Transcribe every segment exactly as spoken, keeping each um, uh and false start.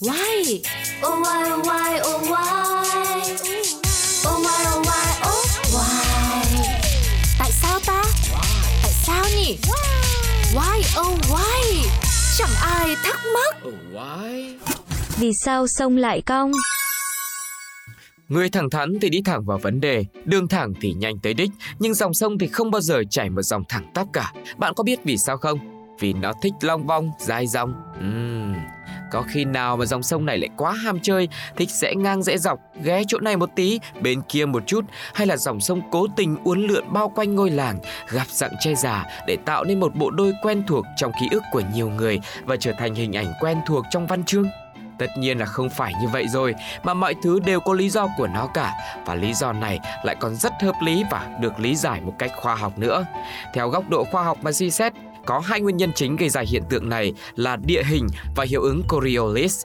Why? Oh why, oh why, oh why? Oh why, oh why, oh why? Tại sao ta? Why? Tại sao nhỉ? Why? Why, oh why? Chẳng ai thắc mắc. Oh why? Vì sao sông lại cong? Người thẳng thắn thì đi thẳng vào vấn đề, đường thẳng thì nhanh tới đích, nhưng dòng sông thì không bao giờ chảy một dòng thẳng tắp cả. Bạn có biết vì sao không? Vì nó thích long vong, dai dòng. Uhm, có khi nào mà dòng sông này lại quá ham chơi, thích rẽ ngang rẽ dọc, ghé chỗ này một tí, bên kia một chút, hay là dòng sông cố tình uốn lượn bao quanh ngôi làng, gặp dặng tre già để tạo nên một bộ đôi quen thuộc trong ký ức của nhiều người và trở thành hình ảnh quen thuộc trong văn chương? Tất nhiên là không phải như vậy rồi, mà mọi thứ đều có lý do của nó cả. Và lý do này lại còn rất hợp lý và được lý giải một cách khoa học nữa. Theo góc độ khoa học mà suy xét, có hai nguyên nhân chính gây ra hiện tượng này là địa hình và hiệu ứng Coriolis.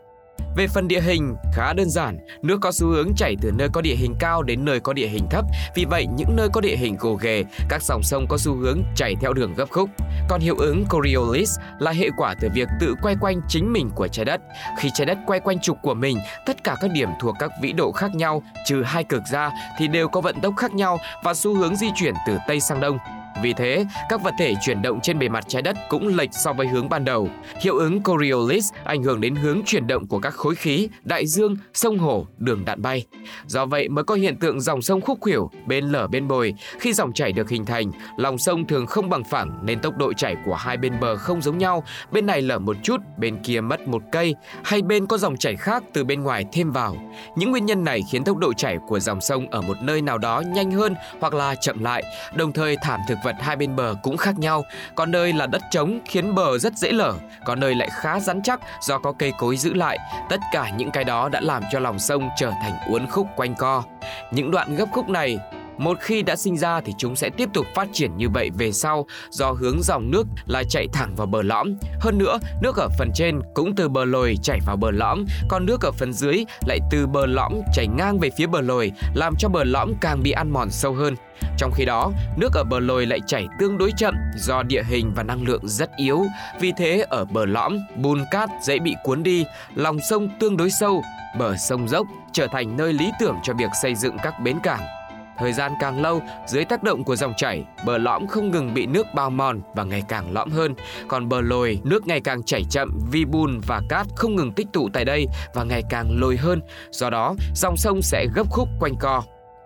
Về phần địa hình, khá đơn giản, nước có xu hướng chảy từ nơi có địa hình cao đến nơi có địa hình thấp. Vì vậy, những nơi có địa hình gồ ghề, các dòng sông có xu hướng chảy theo đường gấp khúc. Còn hiệu ứng Coriolis là hệ quả từ việc tự quay quanh chính mình của trái đất. Khi trái đất quay quanh trục của mình, tất cả các điểm thuộc các vĩ độ khác nhau, trừ hai cực ra, thì đều có vận tốc khác nhau và xu hướng di chuyển từ Tây sang Đông. Vì thế, các vật thể chuyển động trên bề mặt trái đất cũng lệch so với hướng ban đầu. Hiệu ứng Coriolis ảnh hưởng đến hướng chuyển động của các khối khí, đại dương, sông hồ, đường đạn bay. Do vậy mới có hiện tượng dòng sông khúc khuỷu, bên lở bên bồi. Khi dòng chảy được hình thành, lòng sông thường không bằng phẳng nên tốc độ chảy của hai bên bờ không giống nhau. Bên này lở một chút, bên kia mất một cây, hay bên có dòng chảy khác từ bên ngoài thêm vào. Những nguyên nhân này khiến tốc độ chảy của dòng sông ở một nơi nào đó nhanh hơn hoặc là chậm lại, đồng thời thảm thực vật hai bên bờ cũng khác nhau. Có nơi là đất trống khiến bờ rất dễ lở, có nơi lại khá rắn chắc do có cây cối giữ lại. Tất cả những cái đó đã làm cho lòng sông trở thành uốn khúc quanh co. Những đoạn gấp khúc này, một khi đã sinh ra thì chúng sẽ tiếp tục phát triển như vậy về sau, do hướng dòng nước là chạy thẳng vào bờ lõm. Hơn nữa, nước ở phần trên cũng từ bờ lồi chảy vào bờ lõm, còn nước ở phần dưới lại từ bờ lõm chảy ngang về phía bờ lồi, làm cho bờ lõm càng bị ăn mòn sâu hơn. Trong khi đó, nước ở bờ lồi lại chảy tương đối chậm do địa hình và năng lượng rất yếu. Vì thế, ở bờ lõm, bùn cát dễ bị cuốn đi, lòng sông tương đối sâu, bờ sông dốc trở thành nơi lý tưởng cho việc xây dựng các bến cảng. Thời gian càng lâu, dưới tác động của dòng chảy, bờ lõm không ngừng bị nước bào mòn và ngày càng lõm hơn. Còn bờ lồi, nước ngày càng chảy chậm vì bùn và cát không ngừng tích tụ tại đây và ngày càng lồi hơn. Do đó, dòng sông sẽ gấp khúc quanh co.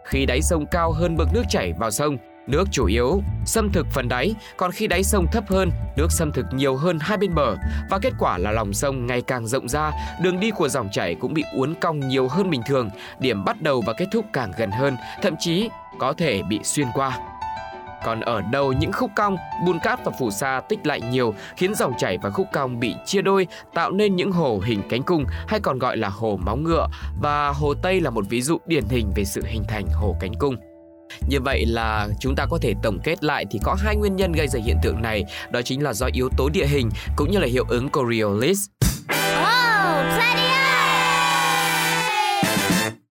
Khi đáy sông cao hơn mực nước chảy vào sông, nước chủ yếu xâm thực phần đáy, còn khi đáy sông thấp hơn, nước xâm thực nhiều hơn hai bên bờ. Và kết quả là lòng sông ngày càng rộng ra, đường đi của dòng chảy cũng bị uốn cong nhiều hơn bình thường, điểm bắt đầu và kết thúc càng gần hơn, thậm chí có thể bị xuyên qua. Còn ở đầu những khúc cong, bùn cát và phù sa tích lại nhiều, khiến dòng chảy và khúc cong bị chia đôi, tạo nên những hồ hình cánh cung hay còn gọi là hồ móng ngựa, và hồ Tây là một ví dụ điển hình về sự hình thành hồ cánh cung. Như vậy là chúng ta có thể tổng kết lại thì có hai nguyên nhân gây ra hiện tượng này, đó chính là do yếu tố địa hình cũng như là hiệu ứng Coriolis.